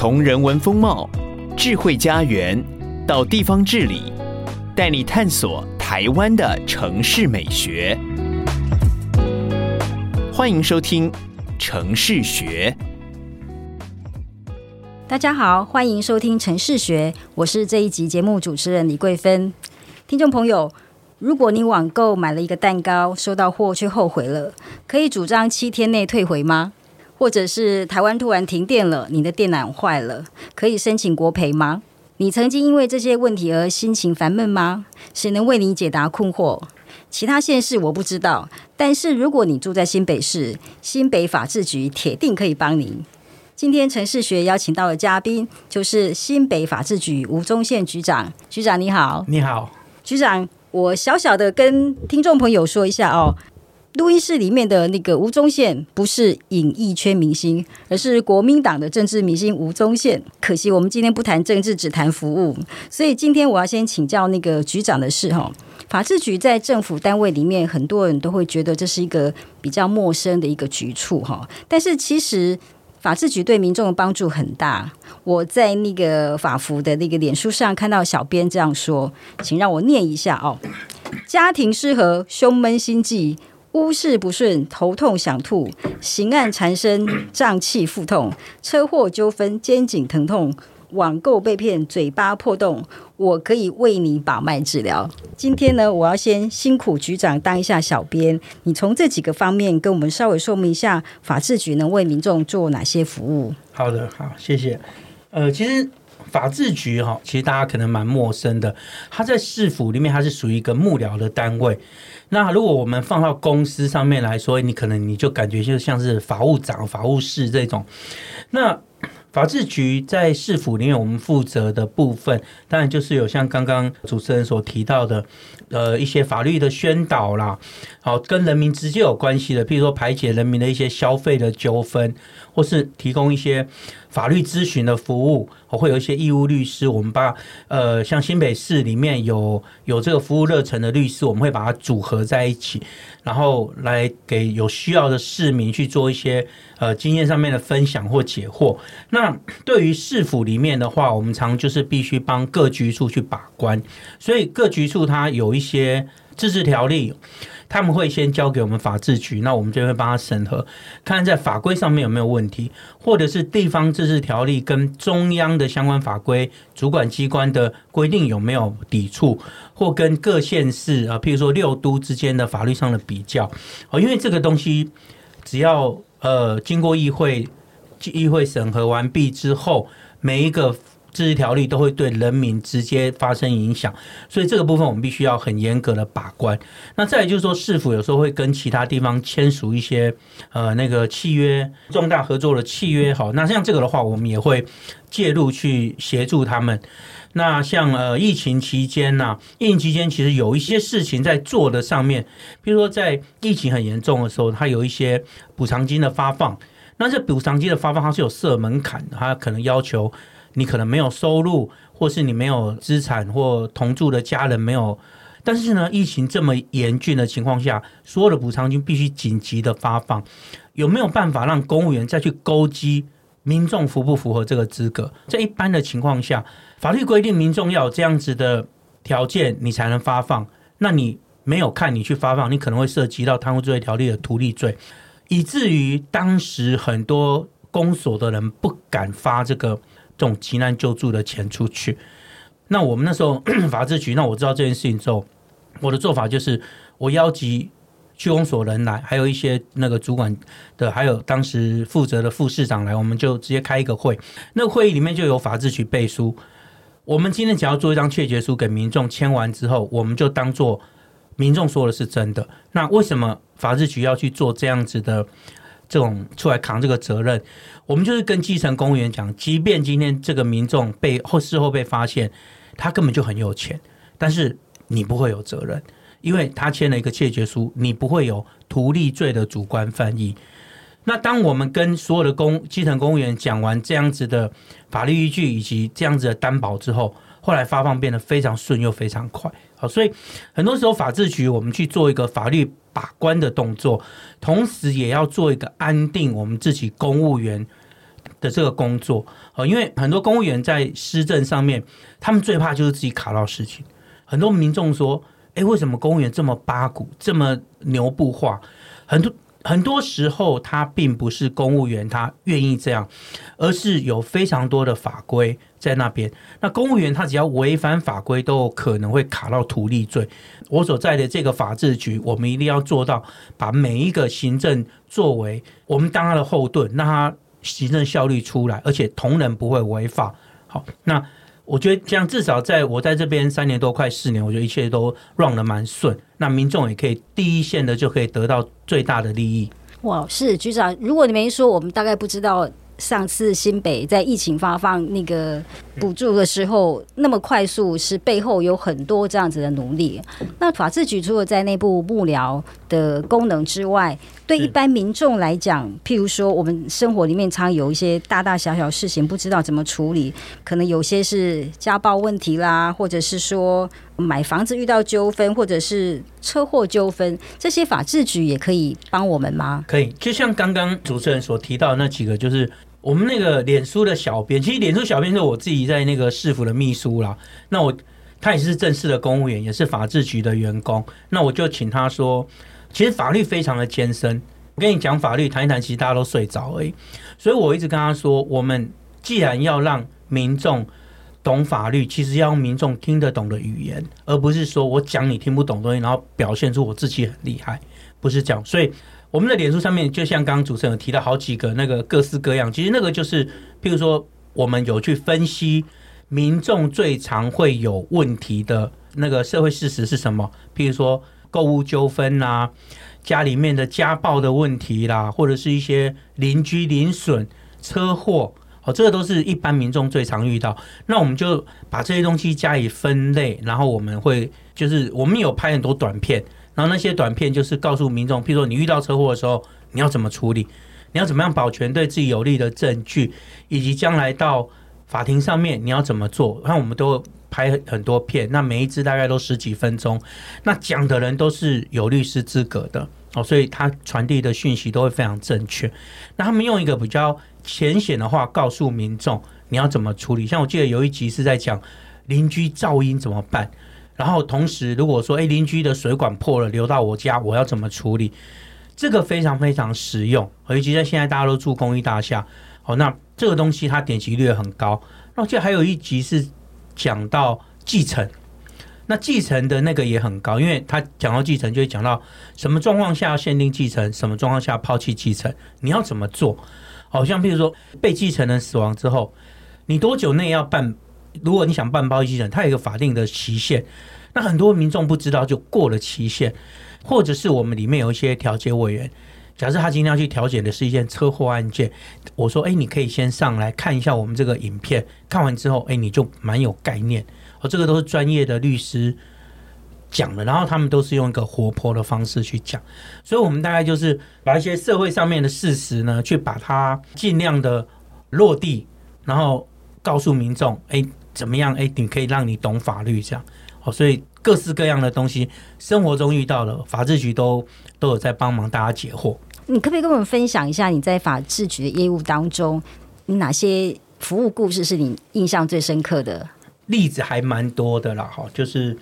从人文风貌、智慧家园到地方治理，带你探索台湾的城市美学。欢迎收听《城市学》。大家好，欢迎收听《城市学》，我是这一集节目主持人李桂芬。听众朋友，如果你网购买了一个蛋糕，收到货却后悔了，可以主张7天内退回吗？或者是台湾突然停电了，你的电缆坏了，可以申请国赔吗？你曾经因为这些问题而心情烦闷吗？谁能为你解答困惑？其他县市我不知道，但是如果你住在新北市，新北法制局铁定可以帮您。今天城市学邀请到的嘉宾就是新北法制局吴宗宪局长。局长你好。你好。局长，我小小的跟听众朋友说一下哦，录音室里面的那个吴宗宪不是演艺圈明星，而是国民党的政治明星吴宗宪。可惜我们今天不谈政治，只谈服务。所以今天我要先请教那个局长的事哈。法制局在政府单位里面，很多人都会觉得这是一个比较陌生的一个局处哈。但是其实法制局对民众的帮助很大。我在那个法服的那个脸书上看到小编这样说，请让我念一下哦：家庭失和、胸闷心悸、屋事不顺、头痛想吐、刑案缠身、胀气腹痛、车祸纠纷、肩颈疼痛、网购被骗、嘴巴破洞，我可以为你把脉治疗。今天呢，我要先辛苦局长当一下小编，你从这几个方面跟我们稍微说明一下法制局能为民众做哪些服务。好的，好，谢谢。其实法制局其实大家可能蛮陌生的，它在市府里面它是属于一个幕僚的单位。那如果我们放到公司上面来说，你就感觉就像是法务长、法务室这种。那法制局在市府里面我们负责的部分，当然就是有像刚刚主持人所提到的一些法律的宣导啦，好，跟人民直接有关系的，譬如说排解人民的一些消费的纠纷，或是提供一些法律咨询的服务，会有一些义务律师，我们把像新北市里面有这个服务热忱的律师，我们会把它组合在一起，然后来给有需要的市民去做一些经验上面的分享或解惑。那对于市府里面的话，我们常就是必须帮各局处去把关，所以各局处它有一些自治条例，他们会先交给我们法制局，那我们就会帮他审核，看在法规上面有没有问题，或者是地方自治条例跟中央的相关法规主管机关的规定有没有抵触，或跟各县市譬如说6都之间的法律上的比较。因为这个东西只要经过议会审核完毕之后，每一个自治条例都会对人民直接发生影响，所以这个部分我们必须要很严格的把关。那再来就是说，市府有时候会跟其他地方签署一些契约，重大合作的契约。好，那像这个的话，我们也会介入去协助他们。那像疫情期间其实有一些事情在做的上面，比如说在疫情很严重的时候，它有一些补偿金的发放。那这补偿金的发放它是有设门槛的，它可能要求你可能没有收入，或是你没有资产，或同住的家人没有。但是呢，疫情这么严峻的情况下，所有的补偿金必须紧急的发放，有没有办法让公务员再去勾稽民众符不符合这个资格？在一般的情况下，法律规定民众要有这样子的条件你才能发放，那你没有看你去发放，你可能会涉及到贪污治罪条例的图利罪，以至于当时很多公所的人不敢发这种急难救助的钱出去。那我们那时候法制局，那我知道这件事情之后，我的做法就是我邀集区公所人来，还有一些那个主管的，还有当时负责的副市长来，我们就直接开一个会。那个会议里面就有法制局背书，我们今天只要做一张确决书给民众，签完之后我们就当做民众说的是真的。那为什么法制局要去做这样子的这种出来扛这个责任？我们就是跟基层公务员讲，即便今天这个民众事后被发现他根本就很有钱，但是你不会有责任，因为他签了一个切结书，你不会有图利罪的主观犯意。那当我们跟所有的基层公务员讲完这样子的法律依据以及这样子的担保之后，后来发放变得非常顺又非常快。好，所以很多时候法制局我们去做一个法律把关的动作，同时也要做一个安定我们自己公务员的这个工作，因为很多公务员在施政上面，他们最怕就是自己卡到事情。很多民众说，哎，为什么公务员这么八股，这么牛步化？很多时候，他并不是公务员他愿意这样，而是有非常多的法规在那边。那公务员他只要违反法规，都有可能会卡到图利罪。我所在的这个法制局，我们一定要做到把每一个行政作为，我们当他的后盾，让他行政效率出来，而且同仁不会违法。好，那我觉得这样至少在我在这边3年多快4年，我觉得一切都 run 得蛮顺，那民众也可以第一线的就可以得到最大的利益。哇，是局长，如果你没说，我们大概不知道上次新北在疫情发放那个补助的时候那么快速，是背后有很多这样子的努力。那法制局除了在内部幕僚的功能之外，对一般民众来讲，譬如说我们生活里面常有一些大大小小事情不知道怎么处理，可能有些是家暴问题啦，或者是说买房子遇到纠纷，或者是车祸纠纷，这些法制局也可以帮我们吗？可以，就像刚刚主持人所提到的那几个，就是我们那个脸书的小编，其实脸书小编是我自己在那个市府的秘书啦，那他也是正式的公务员，也是法制局的员工，那我就请他说，其实法律非常的艰深，我跟你讲法律谈一谈，其实大家都睡着而已。所以我一直跟他说，我们既然要让民众懂法律，其实要用民众听得懂的语言，而不是说我讲你听不懂的东西，然后表现出我自己很厉害，不是这样。所以我们的脸书上面，就像刚刚主持人有提到好几个那个各式各样，其实那个就是譬如说我们有去分析民众最常会有问题的那个社会事实是什么，譬如说购物纠纷啦，家里面的家暴的问题啦，或者是一些邻居邻损、车祸，这个都是一般民众最常遇到。那我们就把这些东西加以分类，然后我们会就是我们有拍很多短片，然后那些短片就是告诉民众，譬如说你遇到车祸的时候，你要怎么处理，你要怎么样保全对自己有利的证据，以及将来到法庭上面你要怎么做。那我们都拍很多片，那每一支大概都10几分钟，那讲的人都是有律师资格的，所以他传递的讯息都会非常正确。那他们用一个比较浅显的话告诉民众你要怎么处理。像我记得有一集是在讲邻居噪音怎么办，然后同时如果说邻居的水管破了流到我家，我要怎么处理，这个非常非常实用，尤其在现在大家都住公寓大厦，那这个东西它点击率很高。那我记得还有一集是讲到继承，那继承的那个也很高，因为他讲到继承就会讲到什么状况下要限定继承，什么状况下抛弃继承，你要怎么做。好像譬如说被继承人死亡之后，你多久内要办，如果你想办抛弃继承，它有一个法定的期限，那很多民众不知道就过了期限。或者是我们里面有一些调解委员，假设他今天要去调解的是一件车祸案件，我说你可以先上来看一下我们这个影片，看完之后你就蛮有概念。这个都是专业的律师讲的，然后他们都是用一个活泼的方式去讲。所以我们大概就是把一些社会上面的事实呢，去把它尽量的落地，然后告诉民众怎么样你可以让你懂法律这样。所以各式各样的东西生活中遇到的，法制局都有在帮忙大家解惑。你可不可以跟我们分享一下你在法制局的业务当中，你哪些服务故事是你印象最深刻的？例子还蛮多的啦，就是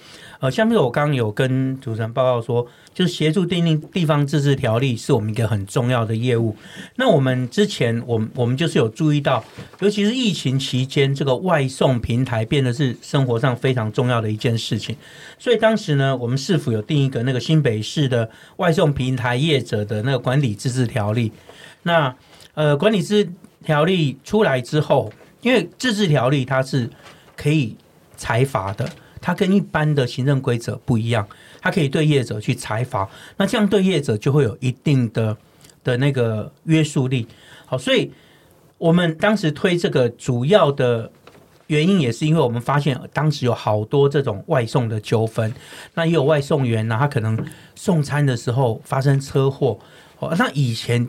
像我刚刚有跟主持人报告说，就是协助订定地方自治条例是我们一个很重要的业务。那我们之前我们就是有注意到，尤其是疫情期间，这个外送平台变得是生活上非常重要的一件事情。所以当时呢，我们市府有定一个那个新北市的外送平台业者的那个管理自治条例。那管理自治条例出来之后，因为自治条例它是可以裁罚的，它跟一般的行政规则不一样，它可以对业者去裁罚，那这样对业者就会有一定的那个约束力。好，所以我们当时推这个主要的原因也是因为我们发现当时有好多这种外送的纠纷，那也有外送员他可能送餐的时候发生车祸，那以前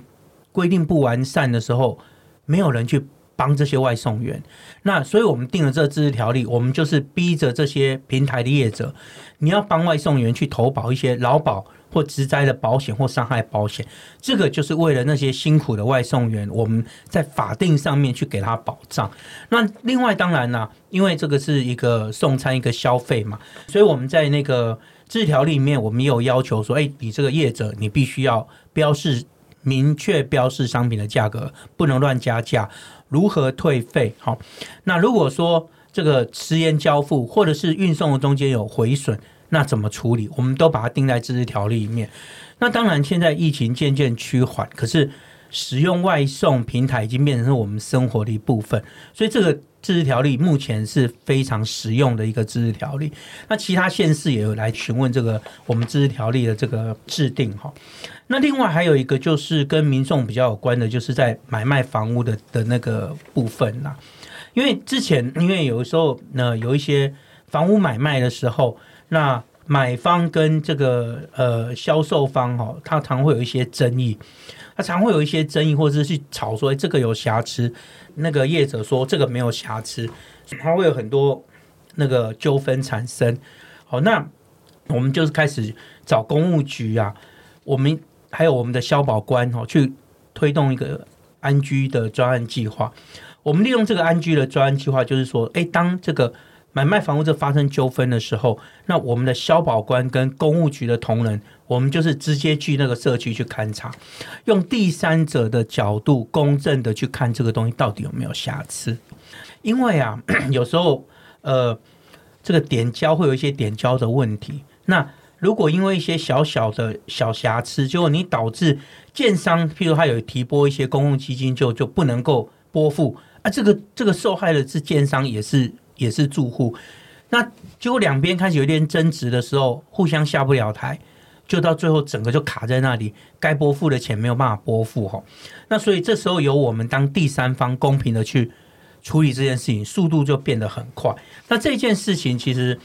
规定不完善的时候，没有人去帮这些外送员。那所以我们定了这个自治条例，我们就是逼着这些平台的业者，你要帮外送员去投保一些劳保或职灾的保险或伤害保险，这个就是为了那些辛苦的外送员，我们在法定上面去给他保障。那另外当然啦、因为这个是一个送餐一个消费嘛，所以我们在那个自治条例里面，我们也有要求说，你这个业者你必须要标示，明确标示商品的价格，不能乱加价，如何退费。好，那如果说这个迟延交付或者是运送的中间有毁损，那怎么处理，我们都把它定在自治条例里面。那当然现在疫情渐渐趋缓，可是使用外送平台已经变成是我们生活的一部分，所以这个自治条例目前是非常实用的一个自治条例。那其他县市也有来询问这个我们自治条例的这个制定。那另外还有一个就是跟民众比较有关的，就是在买卖房屋 的那个部分啦。因为之前因为有时候呢，有一些房屋买卖的时候，那买方跟这个销售方他常会有一些争议，或者是去吵说这个有瑕疵，那个业者说这个没有瑕疵，他会有很多那个纠纷产生。好，那我们就是开始找公务局啊，我们还有我们的消保官去推动一个安居的专案计划。我们利用这个安居的专案计划，就是说，当这个买卖房屋这发生纠纷的时候，那我们的消保官跟公务局的同仁，我们就是直接去那个社区去勘察，用第三者的角度公正的去看这个东西到底有没有瑕疵。因为啊，有时候这个点交会有一些点交的问题，那如果因为一些小小的小瑕疵，结果你导致建商譬如他有提拨一些公共基金就不能够拨付啊，这个受害的是建商也是住户，那结果两边开始有点争执的时候，互相下不了台，就到最后整个就卡在那里，该拨付的钱没有办法拨付。那所以这时候由我们当第三方公平的去处理这件事情，速度就变得很快。那这件事情其实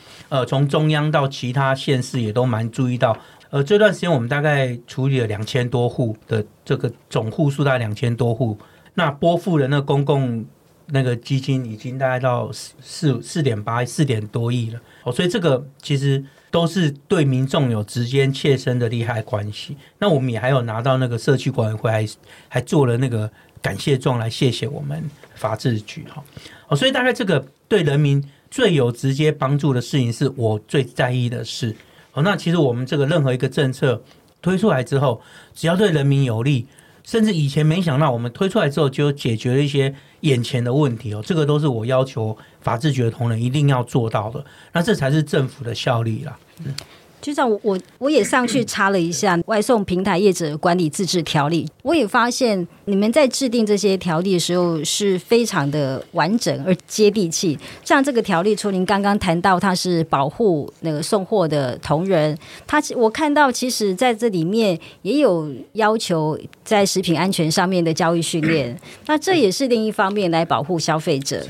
从中央到其他县市也都蛮注意到。这段时间我们大概处理了2000多户的这个总户数，大概2000多户，那拨付的那个公共那个基金已经大概到 4.多亿了，所以这个其实都是对民众有直接切身的利害关系。那我们也还有拿到那个社区管委会还做了那个感谢状来谢谢我们法制局，所以大概这个对人民最有直接帮助的事情是我最在意的事。那其实我们这个任何一个政策推出来之后，只要对人民有利，甚至以前没想到我们推出来之后就解决了一些眼前的问题，这个都是我要求法制局的同仁一定要做到的，那这才是政府的效力啦。局长，我也上去查了一下外送平台业者管理自治条例，我也发现你们在制定这些条例的时候是非常的完整而接地气。像这个条例，除了您刚刚谈到它是保护那个送货的同仁，我看到其实在这里面也有要求在食品安全上面的教育训练，那这也是另一方面来保护消费者。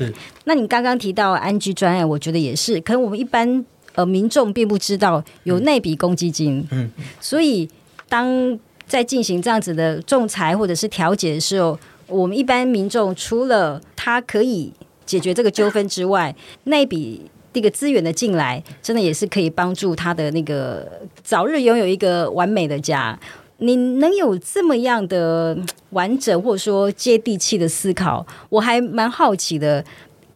那你刚刚提到安居专案，我觉得也是，可能我们一般民众并不知道有那笔公积金，所以当在进行这样子的仲裁或者是调解的时候，我们一般民众除了他可以解决这个纠纷之外，那笔这个资源的进来真的也是可以帮助他的那个早日拥有一个完美的家。你能有这么样的完整或者说接地气的思考，我还蛮好奇的，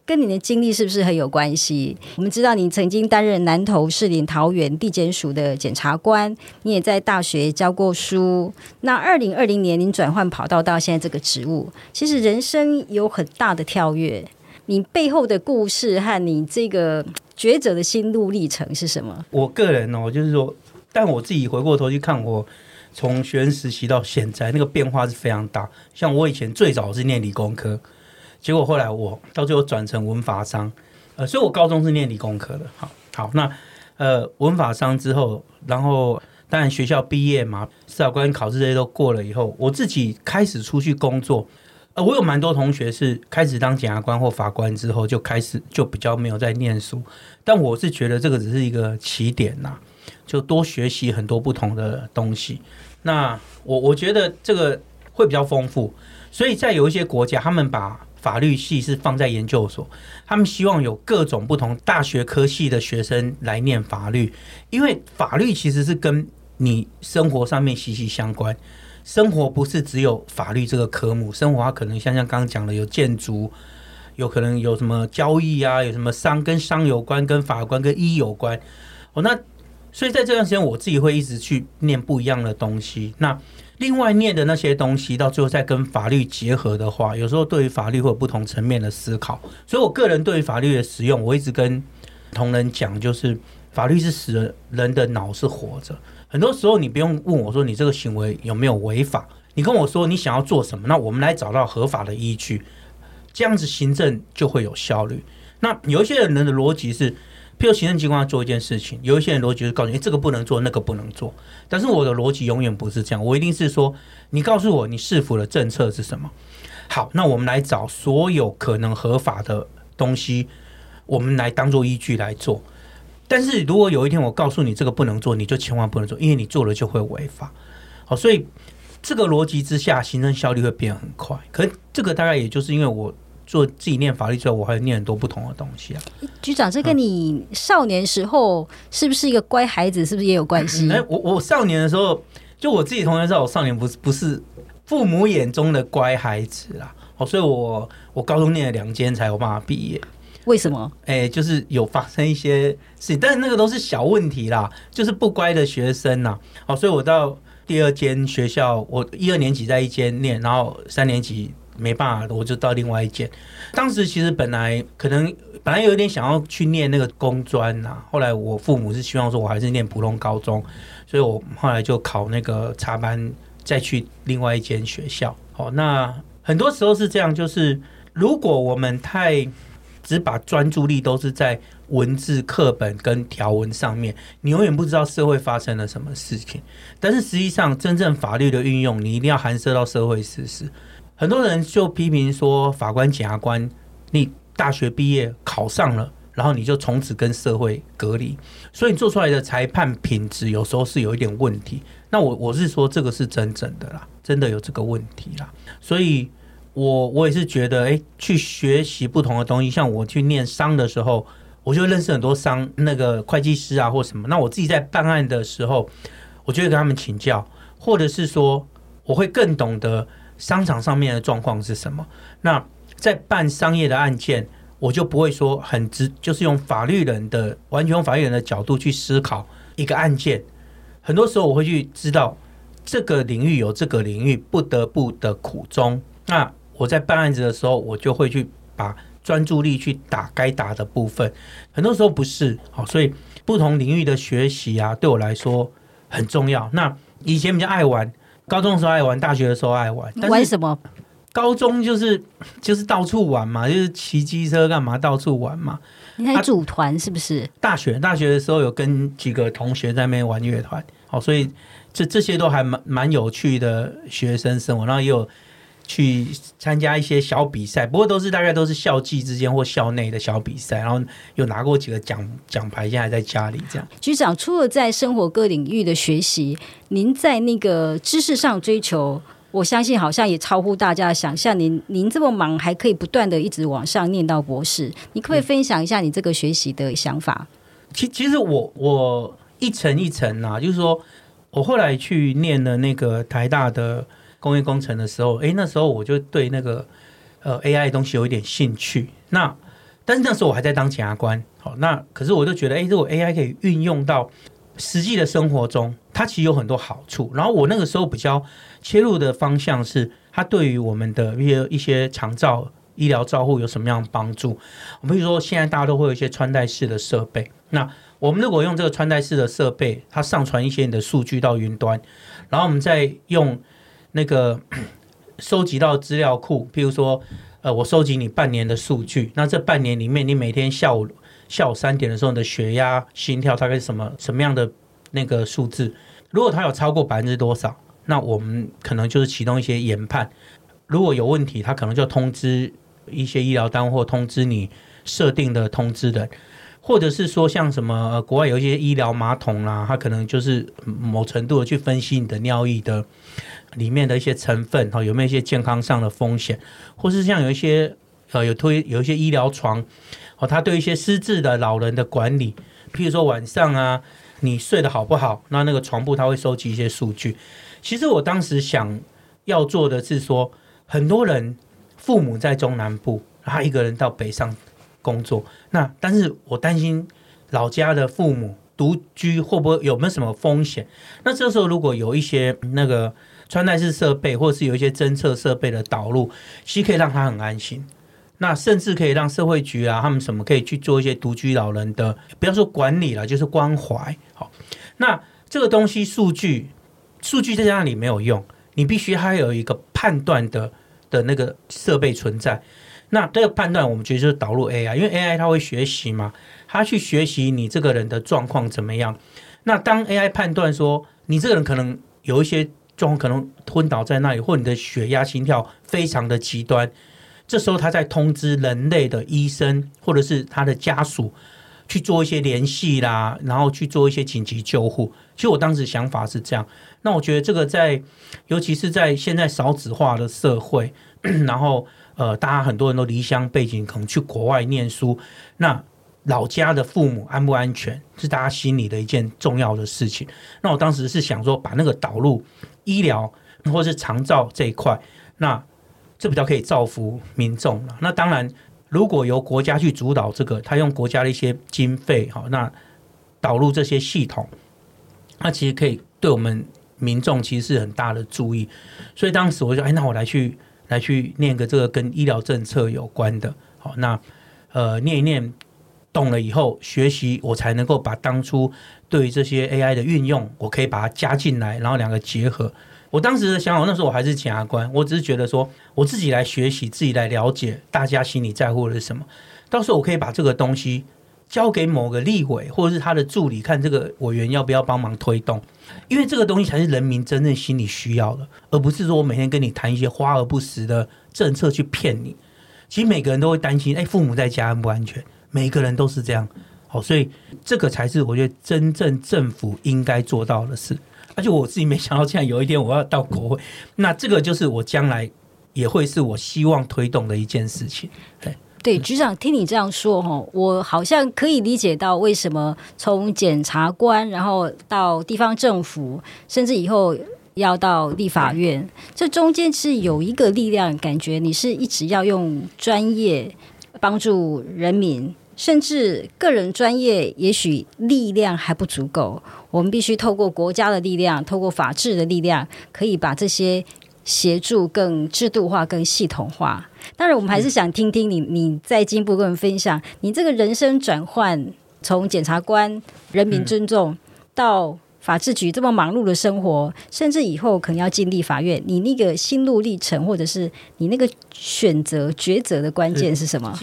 跟你的经历是不是很有关系？我们知道你曾经担任南投、士林、桃园地检署的检察官，你也在大学教过书，那2020年您转换跑道到现在这个职务，其实人生有很大的跳跃，你背后的故事和你这个抉择的心路历程是什么？我个人就是说，但我自己回过头去看我从学生时期到现在，那个变化是非常大。像我以前最早是念理工科，结果后来我到最后转成文法商，所以我高中是念理工科的。好，那文法商之后，然后当然学校毕业嘛，司法官考试这些都过了以后，我自己开始出去工作，我有蛮多同学是开始当检察官或法官之后就开始就比较没有在念书，但我是觉得这个只是一个起点啦，就多学习很多不同的东西。那我觉得这个会比较丰富，所以在有一些国家他们把法律系是放在研究所，他们希望有各种不同大学科系的学生来念法律，因为法律其实是跟你生活上面息息相关，生活不是只有法律这个科目，生活它可能像刚刚讲的有建筑，有可能有什么交易啊，有什么商跟商有关，跟法官跟医有关。那所以在这段时间我自己会一直去念不一样的东西，那另外念的那些东西到最后再跟法律结合的话，有时候对于法律会有不同层面的思考。所以我个人对于法律的使用，我一直跟同仁讲，就是法律是使人的脑是活着，很多时候你不用问我说你这个行为有没有违法，你跟我说你想要做什么，那我们来找到合法的依据，这样子行政就会有效率。那有一些人的逻辑是，譬如行政机关要做一件事情，有一些人逻辑就告诉你这个不能做那个不能做，但是我的逻辑永远不是这样，我一定是说你告诉我你市府的政策是什么，好，那我们来找所有可能合法的东西，我们来当做依据来做。但是如果有一天我告诉你这个不能做，你就千万不能做，因为你做了就会违法。好，所以这个逻辑之下行政效率会变很快。可是这个大概也就是因为我做自己念法律之后，我还有念很多不同的东西啊。局长，这跟你少年时候是不是一个乖孩子，是不是也有关系？我少年的时候，就我自己同学知道，我少年不是父母眼中的乖孩子啦。哦，所以我高中念了2间才有办法毕业。为什么？就是有发生一些事情，但是那个都是小问题啦，就是不乖的学生啦。哦，所以我到第2间学校，我1、2年级在一间念，然后3年级。没办法，我就到另外一间。当时其实本来有点想要去念那个工专啊，后来我父母是希望说我还是念普通高中，所以我后来就考那个插班，再去另外一间学校。好，那很多时候是这样，就是如果我们太只把专注力都是在文字课本跟条文上面，你永远不知道社会发生了什么事情。但是实际上，真正法律的运用，你一定要涵摄到社会事实。很多人就批评说法官检察官你大学毕业考上了，然后你就从此跟社会隔离，所以做出来的裁判品质有时候是有一点问题。那我是说这个是真正的啦，真的有这个问题啦。所以我也是觉得去学习不同的东西，像我去念商的时候，我就认识很多商那个会计师啊或什么，那我自己在办案的时候，我就会跟他们请教，或者是说我会更懂得商场上面的状况是什么。那在办商业的案件，我就不会说很直，就是用法律人的完全用法律人的角度去思考一个案件。很多时候我会去知道这个领域有这个领域不得不的苦衷。那我在办案子的时候，我就会去把专注力去打该打的部分。很多时候不是，所以不同领域的学习啊，对我来说很重要。那以前比较爱玩。高中的时候爱玩，大学的时候爱玩。玩什么？高中就是到处玩嘛，就是骑机车干嘛，到处玩嘛。你还组团是不是？大学的时候有跟几个同学在那边玩乐团，好，所以这些都还蛮有趣的学生生活。然后也有去参加一些小比赛，不过大概都是校际之间或校内的小比赛，然后有拿过几个奖牌，现在还在家里这样。局长，除了在生活各领域的学习，您在那个知识上追求，我相信好像也超乎大家的想象。您这么忙，还可以不断的一直往上念到博士，你可不可以分享一下你这个学习的想法？其实我一层一层啊，就是说我后来去念了那个台大的工业工程的时候，那时候我就对那个AI 的东西有一点兴趣。那但是那时候我还在当检察官，好，那可是我就觉得，如果 AI 可以运用到实际的生活中，它其实有很多好处。然后我那个时候比较切入的方向是，它对于我们的一些长照、医疗照护有什么样的帮助？比如说现在大家都会有一些穿戴式的设备，那我们如果用这个穿戴式的设备，它上传一些你的数据到云端，然后我们再用那个收集到资料库，譬如说，我收集你半年的数据，那这半年里面，你每天下午3点的时候，你的血压、心跳大概是什么样的那个数字？如果它有超过多少，那我们可能就是启动一些研判。如果有问题，它可能就通知一些医疗单位，或通知你设定的通知人，或者是说像什么，国外有一些医疗马桶啦，它可能就是某程度的去分析你的尿液的里面的一些成分，有没有一些健康上的风险，或是像有一些有一些医疗床，他对一些失智的老人的管理，譬如说晚上啊你睡得好不好，那个床铺他会收集一些数据。其实我当时想要做的是说，很多人父母在中南部，他一个人到北上工作，但是我担心老家的父母独居会不会有没有什么风险。那这时候如果有一些那个穿戴式设备或是有一些侦测设备的导入，其实可以让他很安心，那甚至可以让社会局啊他们什么可以去做一些独居老人的，不要说管理啦，就是关怀。好，那这个东西数据在那里没有用，你必须还有一个判断的那个设备存在。那这个判断我们觉得就是导入 AI， 因为 AI 它会学习嘛，它去学习你这个人的状况怎么样。那当 AI 判断说你这个人可能有一些状况，可能昏倒在那里，或你的血压心跳非常的极端，这时候他在通知人类的医生或者是他的家属去做一些联系啦，然后去做一些紧急救护。其实我当时想法是这样。那我觉得这个尤其是在现在少子化的社会，然后大家很多人都离乡背景，可能去国外念书，那老家的父母安不安全是大家心里的一件重要的事情。那我当时是想说把那个导入医疗或是长照这一块，那这比较可以造福民众。那当然如果由国家去主导这个，他用国家的一些经费那导入这些系统，那其实可以对我们民众其实是很大的注意。所以当时我就那我来去念个这个跟医疗政策有关的。好，那念一念懂了以后学习，我才能够把当初对于这些 AI 的运用我可以把它加进来，然后两个结合。我当时的想法，那时候我还是检察官，我只是觉得说我自己来学习，自己来了解大家心里在乎的是什么，到时候我可以把这个东西交给某个立委或者是他的助理，看这个委员要不要帮忙推动。因为这个东西才是人民真正心里需要的，而不是说我每天跟你谈一些花而不实的政策去骗你。其实每个人都会担心父母在家安不安全，每个人都是这样。好，所以这个才是我觉得真正政府应该做到的事。而且我自己没想到这样有一天我要到国会，那这个就是我将来也会是我希望推动的一件事情。对，局长听你这样说，我好像可以理解到为什么从检察官然后到地方政府，甚至以后要到立法院，这中间是有一个力量，感觉你是一直要用专业帮助人民，甚至个人专业也许力量还不足够，我们必须透过国家的力量，透过法治的力量，可以把这些协助更制度化更系统化。当然我们还是想听听你再进一步跟我们分享你这个人生转换，从检察官人民尊重到法治局这么忙碌的生活，甚至以后可能要进立法院，你那个心路历程或者是你那个选择抉择的关键是什么？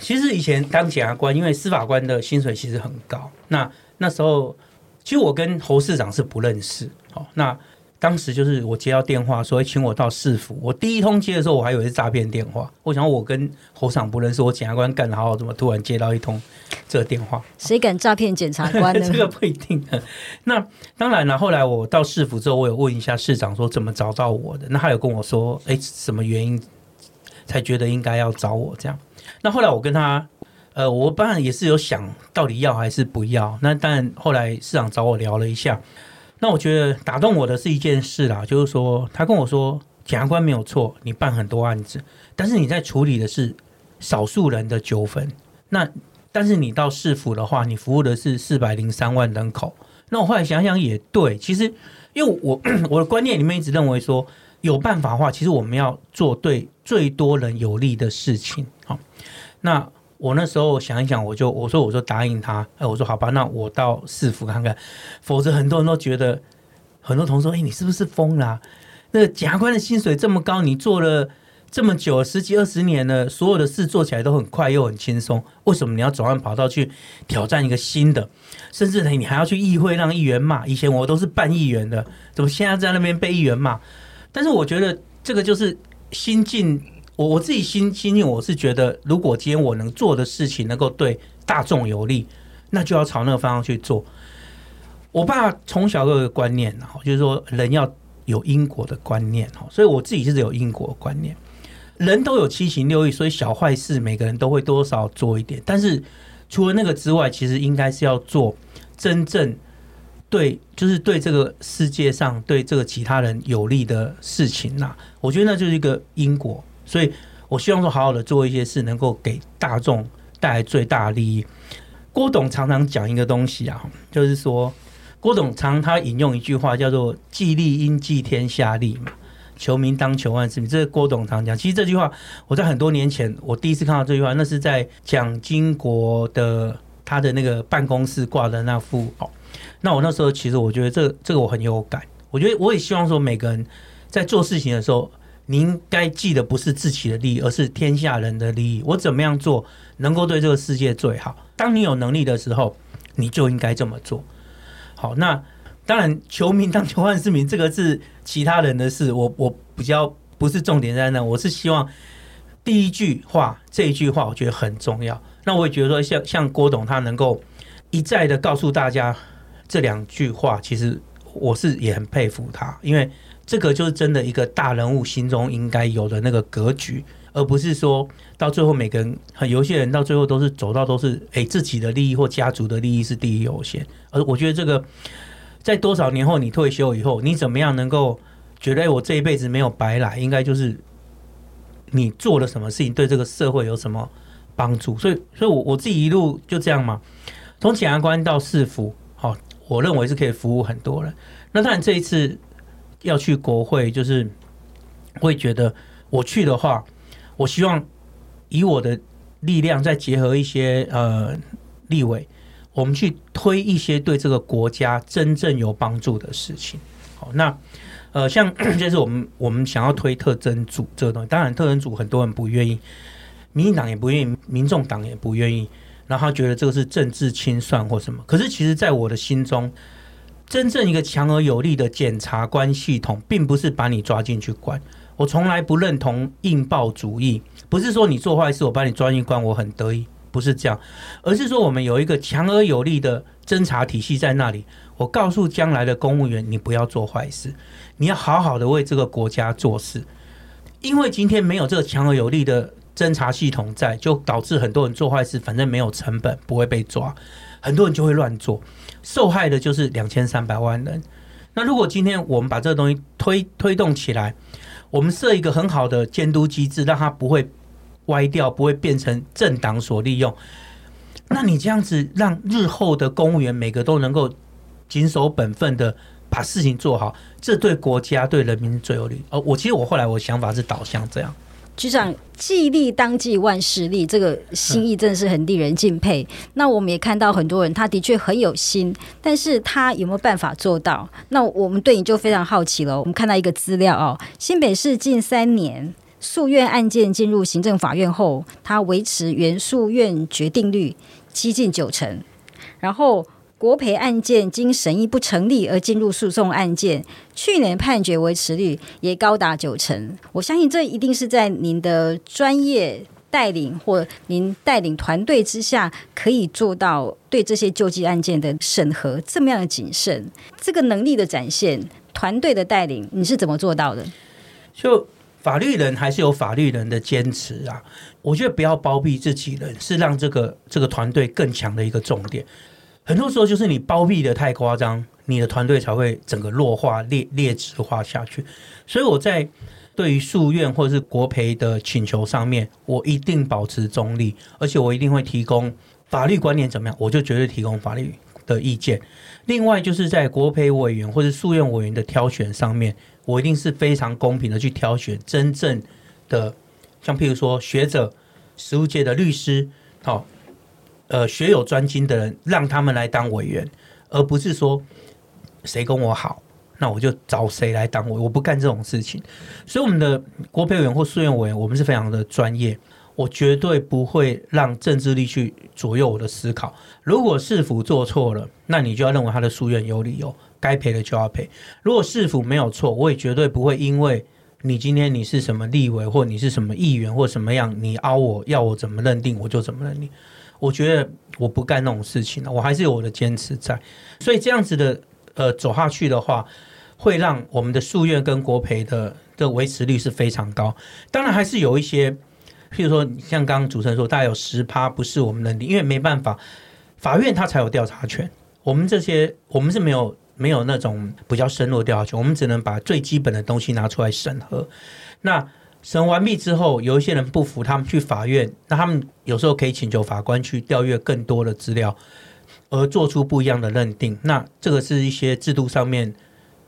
其实以前当检察官，因为司法官的薪水其实很高，那时候其实我跟侯市长是不认识。那当时就是我接到电话说请我到市府，我第一通接的时候我还以为是诈骗电话，我想我跟侯市长不认识，我检察官干得好，怎么突然接到一通这个电话？谁敢诈骗检察官呢？这个不一定。那当然了，后来我到市府之后，我有问一下市长说怎么找到我的，那他有跟我说什么原因才觉得应该要找我这样。那后来我跟他我当然也是有想到底要还是不要，那但后来市长找我聊了一下，那我觉得打动我的是一件事啦，就是说他跟我说检察官没有错，你办很多案子，但是你在处理的是少数人的纠纷，那但是你到市府的话，你服务的是403万人口。那我后来想想也对，其实因为我的观念里面一直认为说有办法的话，其实我们要做对最多人有利的事情。好，那我那时候想一想，我说答应他，我说好吧，那我到市府看看，否则很多人都觉得，很多同事说，你是不是疯了啊？那个检察官的薪水这么高，你做了这么久，10几20年了，所有的事做起来都很快又很轻松，为什么你要转换跑道去挑战一个新的？甚至你还要去议会让议员骂，以前我都是办议员的，怎么现在在那边被议员骂？但是我觉得这个就是心境。我自己心境，我是觉得如果今天我能做的事情能够对大众有利，那就要朝那个方向去做。我爸从小有一个观念，就是说人要有因果的观念，所以我自己是有因果的观念。人都有七情六欲，所以小坏事每个人都会多少做一点，但是除了那个之外，其实应该是要做真正对，就是对这个世界上对这个其他人有利的事情啦。我觉得那就是一个因果，所以我希望说好好的做一些事，能够给大众带来最大的利益。郭董常常讲一个东西啊，就是说郭董常他引用一句话叫做“济利应济天下利”嘛。求名当求万世名，这是郭董常讲。其实这句话，我在很多年前我第一次看到这句话，那是在蒋经国的他的那个办公室挂的那副。哦，那我那时候其实我觉得这个我很有感。我觉得我也希望说，每个人在做事情的时候，你应该记得不是自己的利益，而是天下人的利益。我怎么样做能够对这个世界最好？当你有能力的时候，你就应该这么做。好，那。当然，求名当求万世名，这个是其他人的事，我比较不是重点在那。我是希望第一句话这一句话，我觉得很重要。那我也觉得说像郭董他能够一再的告诉大家这两句话，其实我是也很佩服他，因为这个就是真的一个大人物心中应该有的那个格局，而不是说到最后每个人，有些人到最后都是走到都是自己的利益或家族的利益是第一优先，而我觉得这个。在多少年后你退休以后，你怎么样能够觉得我这一辈子没有白来，应该就是你做了什么事情对这个社会有什么帮助。所以我自己一路就这样嘛，从检察官到市府，我认为是可以服务很多人。那当然这一次要去国会，就是会觉得我去的话，我希望以我的力量再结合一些立委，我们去推一些对这个国家真正有帮助的事情。好，那像这是我们想要推特征组这个东西，当然特征组很多人不愿意，民进党也不愿意，民众党也不愿意，然后他觉得这个是政治清算或什么。可是其实在我的心中，真正一个强而有力的检察官系统，并不是把你抓进去关。我从来不认同硬暴主义，不是说你做坏事我把你抓进去关我很得意。不是这样，而是说我们有一个强而有力的侦查体系在那里。我告诉将来的公务员，你不要做坏事，你要好好的为这个国家做事。因为今天没有这个强而有力的侦查系统在，就导致很多人做坏事，反正没有成本，不会被抓，很多人就会乱做，受害的就是2300万人。那如果今天我们把这个东西推动起来，我们设一个很好的监督机制，让它不会歪掉，不会变成政党所利用。那你这样子让日后的公务员每个都能够谨守本分的把事情做好，这对国家对人民最有利。其实我后来我想法是导向这样。局长，济利当济万事利，这个心意真的是很令人敬佩。那我们也看到很多人他的确很有心，但是他有没有办法做到？那我们对你就非常好奇了。我们看到一个资料新北市近3年诉愿案件进入行政法院后，它维持原诉愿决定率接近90%，然后国赔案件经审议不成立而进入诉讼案件，去年判决维持率也高达90%。我相信这一定是在您的专业带领或您带领团队之下，可以做到对这些救济案件的审核这么样的谨慎。这个能力的展现，团队的带领，你是怎么做到的？就法律人还是有法律人的坚持啊！我觉得不要包庇自己人，是让这个团队更强的一个重点。很多时候就是你包庇的太夸张，你的团队才会整个弱化、劣质化下去。所以我在对于诉愿或是国赔的请求上面，我一定保持中立，而且我一定会提供法律观点怎么样，我就绝对提供法律的意见。另外就是在国赔委员或是诉愿委员的挑选上面，我一定是非常公平的去挑选真正的，像譬如说学者、实务界的律师，学有专精的人，让他们来当委员，而不是说谁跟我好，那我就找谁来当委员，我不干这种事情。所以我们的国赔委员或诉愿委员，我们是非常的专业，我绝对不会让政治力去左右我的思考。如果市府做错了，那你就要认为他的诉愿有理由，该赔的就要赔。如果市府没有错，我也绝对不会因为你今天你是什么立委或你是什么议员或什么样，你凹我要我怎么认定我就怎么认定。我觉得我不干那种事情，我还是有我的坚持在。所以这样子的走下去的话，会让我们的宿院跟国赔的维持率是非常高。当然还是有一些，譬如说像刚刚主持人说，大概有 10% 不是我们能力，因为没办法，法院他才有调查权，我们是没有那种比较深入的调查权，我们只能把最基本的东西拿出来审核。那审完毕之后，有一些人不服，他们去法院，那他们有时候可以请求法官去调阅更多的资料，而做出不一样的认定。那这个是一些制度上面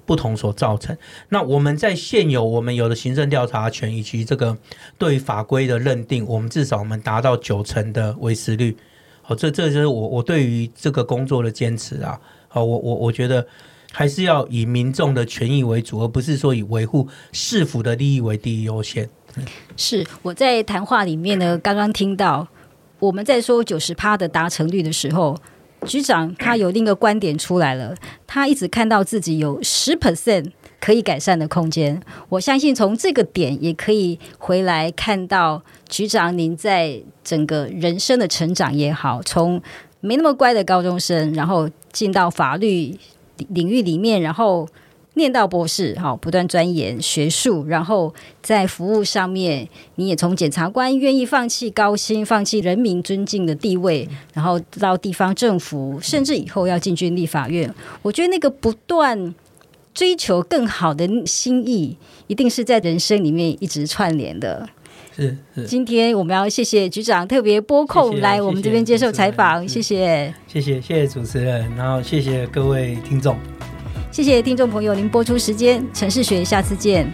不同所造成。那我们在现有我们有的行政调查权以及这个对于法规的认定，我们至少我们达到90%的维持率。好，这就是我对于这个工作的坚持啊。好，我觉得还是要以民众的权益为主，而不是说以维护市府的利益为第一优先。是，我在谈话里面呢，刚刚听到我们在说 90% 的达成率的时候，局长他有另一个观点出来了，他一直看到自己有 10% 可以改善的空间。我相信从这个点也可以回来看到局长您在整个人生的成长也好，从没那么乖的高中生，然后进到法律领域里面，然后念到博士，不断钻研学术，然后在服务上面你也从检察官愿意放弃高薪，放弃人民尊敬的地位，然后到地方政府，甚至以后要进军立法院。我觉得那个不断追求更好的心意一定是在人生里面一直串联的。是今天我们要谢谢局长特别拨空来我们这边接受采访，谢谢主持人，然后谢谢各位听众，谢谢听众朋友您播出时间，城市学下次见。